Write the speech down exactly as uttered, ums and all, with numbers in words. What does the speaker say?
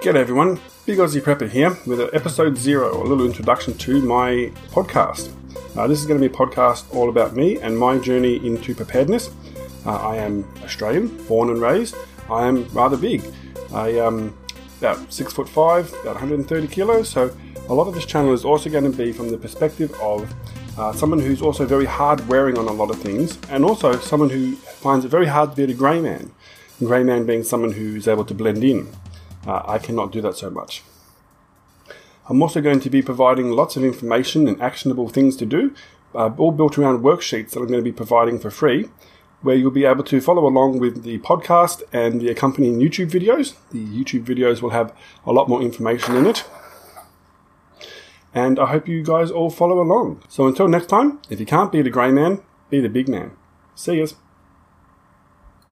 G'day everyone, Big Aussie Prepper here with episode zero, a little introduction to my podcast. Uh, this is going to be a podcast all about me and my journey into preparedness. Uh, I am Australian, born and raised. I am rather big. I am about six foot five, about one hundred thirty kilos, so a lot of this channel is also going to be from the perspective of uh, someone who's also very hard wearing on a lot of things, and also someone who finds it very hard to be a grey man. Grey man being someone who's able to blend in. Uh, I cannot do that so much. I'm also going to be providing lots of information and actionable things to do, uh, all built around worksheets that I'm going to be providing for free, where you'll be able to follow along with the podcast and the accompanying YouTube videos. The YouTube videos will have a lot more information in it. And I hope you guys all follow along. So until next time, if you can't be the grey man, be the big man. See yous.